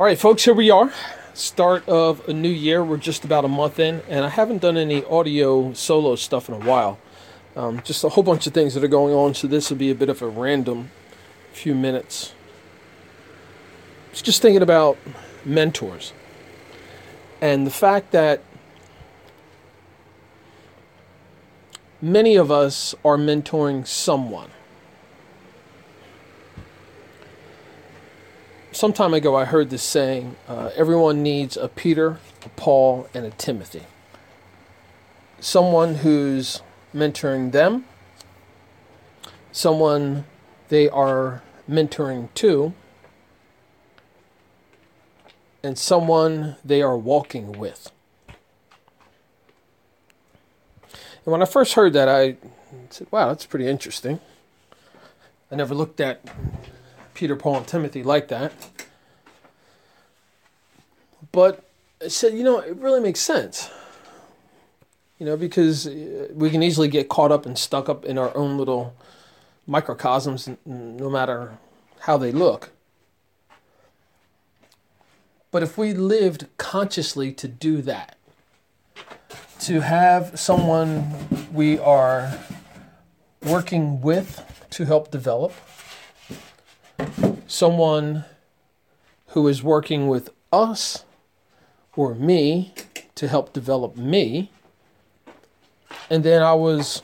All right, folks, here we are. Start of a new year. We're just about a month in, and I haven't done any audio solo stuff in a while. Just a whole bunch of things that are going on, so this will be a bit of a random few minutes. I was just thinking about mentors and the fact that many of us are mentoring someone. Some time ago, I heard this saying, everyone needs a Peter, a Paul, and a Timothy. Someone who's mentoring them, someone they are mentoring to, and someone they are walking with. And when I first heard that, I said, wow, that's pretty interesting. I never looked at Peter, Paul, and Timothy like that. But I said, you know, it really makes sense. You know, because we can easily get caught up and stuck up in our own little microcosms, no matter how they look. But if we lived consciously to do that, to have someone we are working with to help develop, someone who is working with us or me to help develop me. And then I was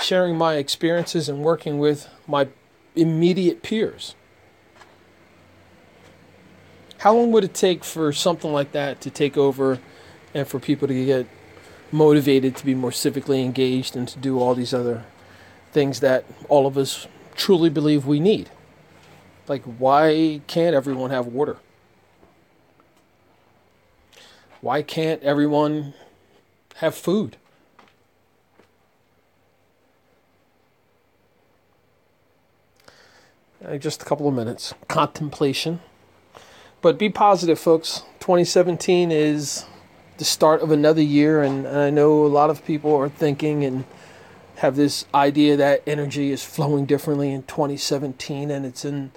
sharing my experiences and working with my immediate peers. How long would it take for something like that to take over and for people to get motivated to be more civically engaged and to do all these other things that all of us truly believe we need? Like, why can't everyone have water? Why can't everyone have food? Just a couple of minutes. Contemplation. But be positive, folks. 2017 is the start of another year, and I know a lot of people are thinking and have this idea that energy is flowing differently in 2017 and it's in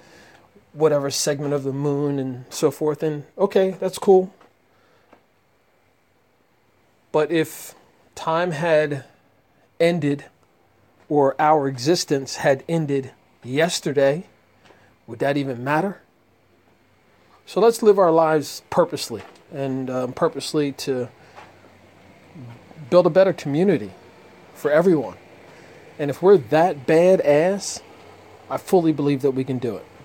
whatever segment of the moon and so forth. And okay, that's cool. But if time had ended or our existence had ended yesterday, would that even matter? So let's live our lives purposely and purposely to build a better community for everyone. And if we're that badass, I fully believe that we can do it.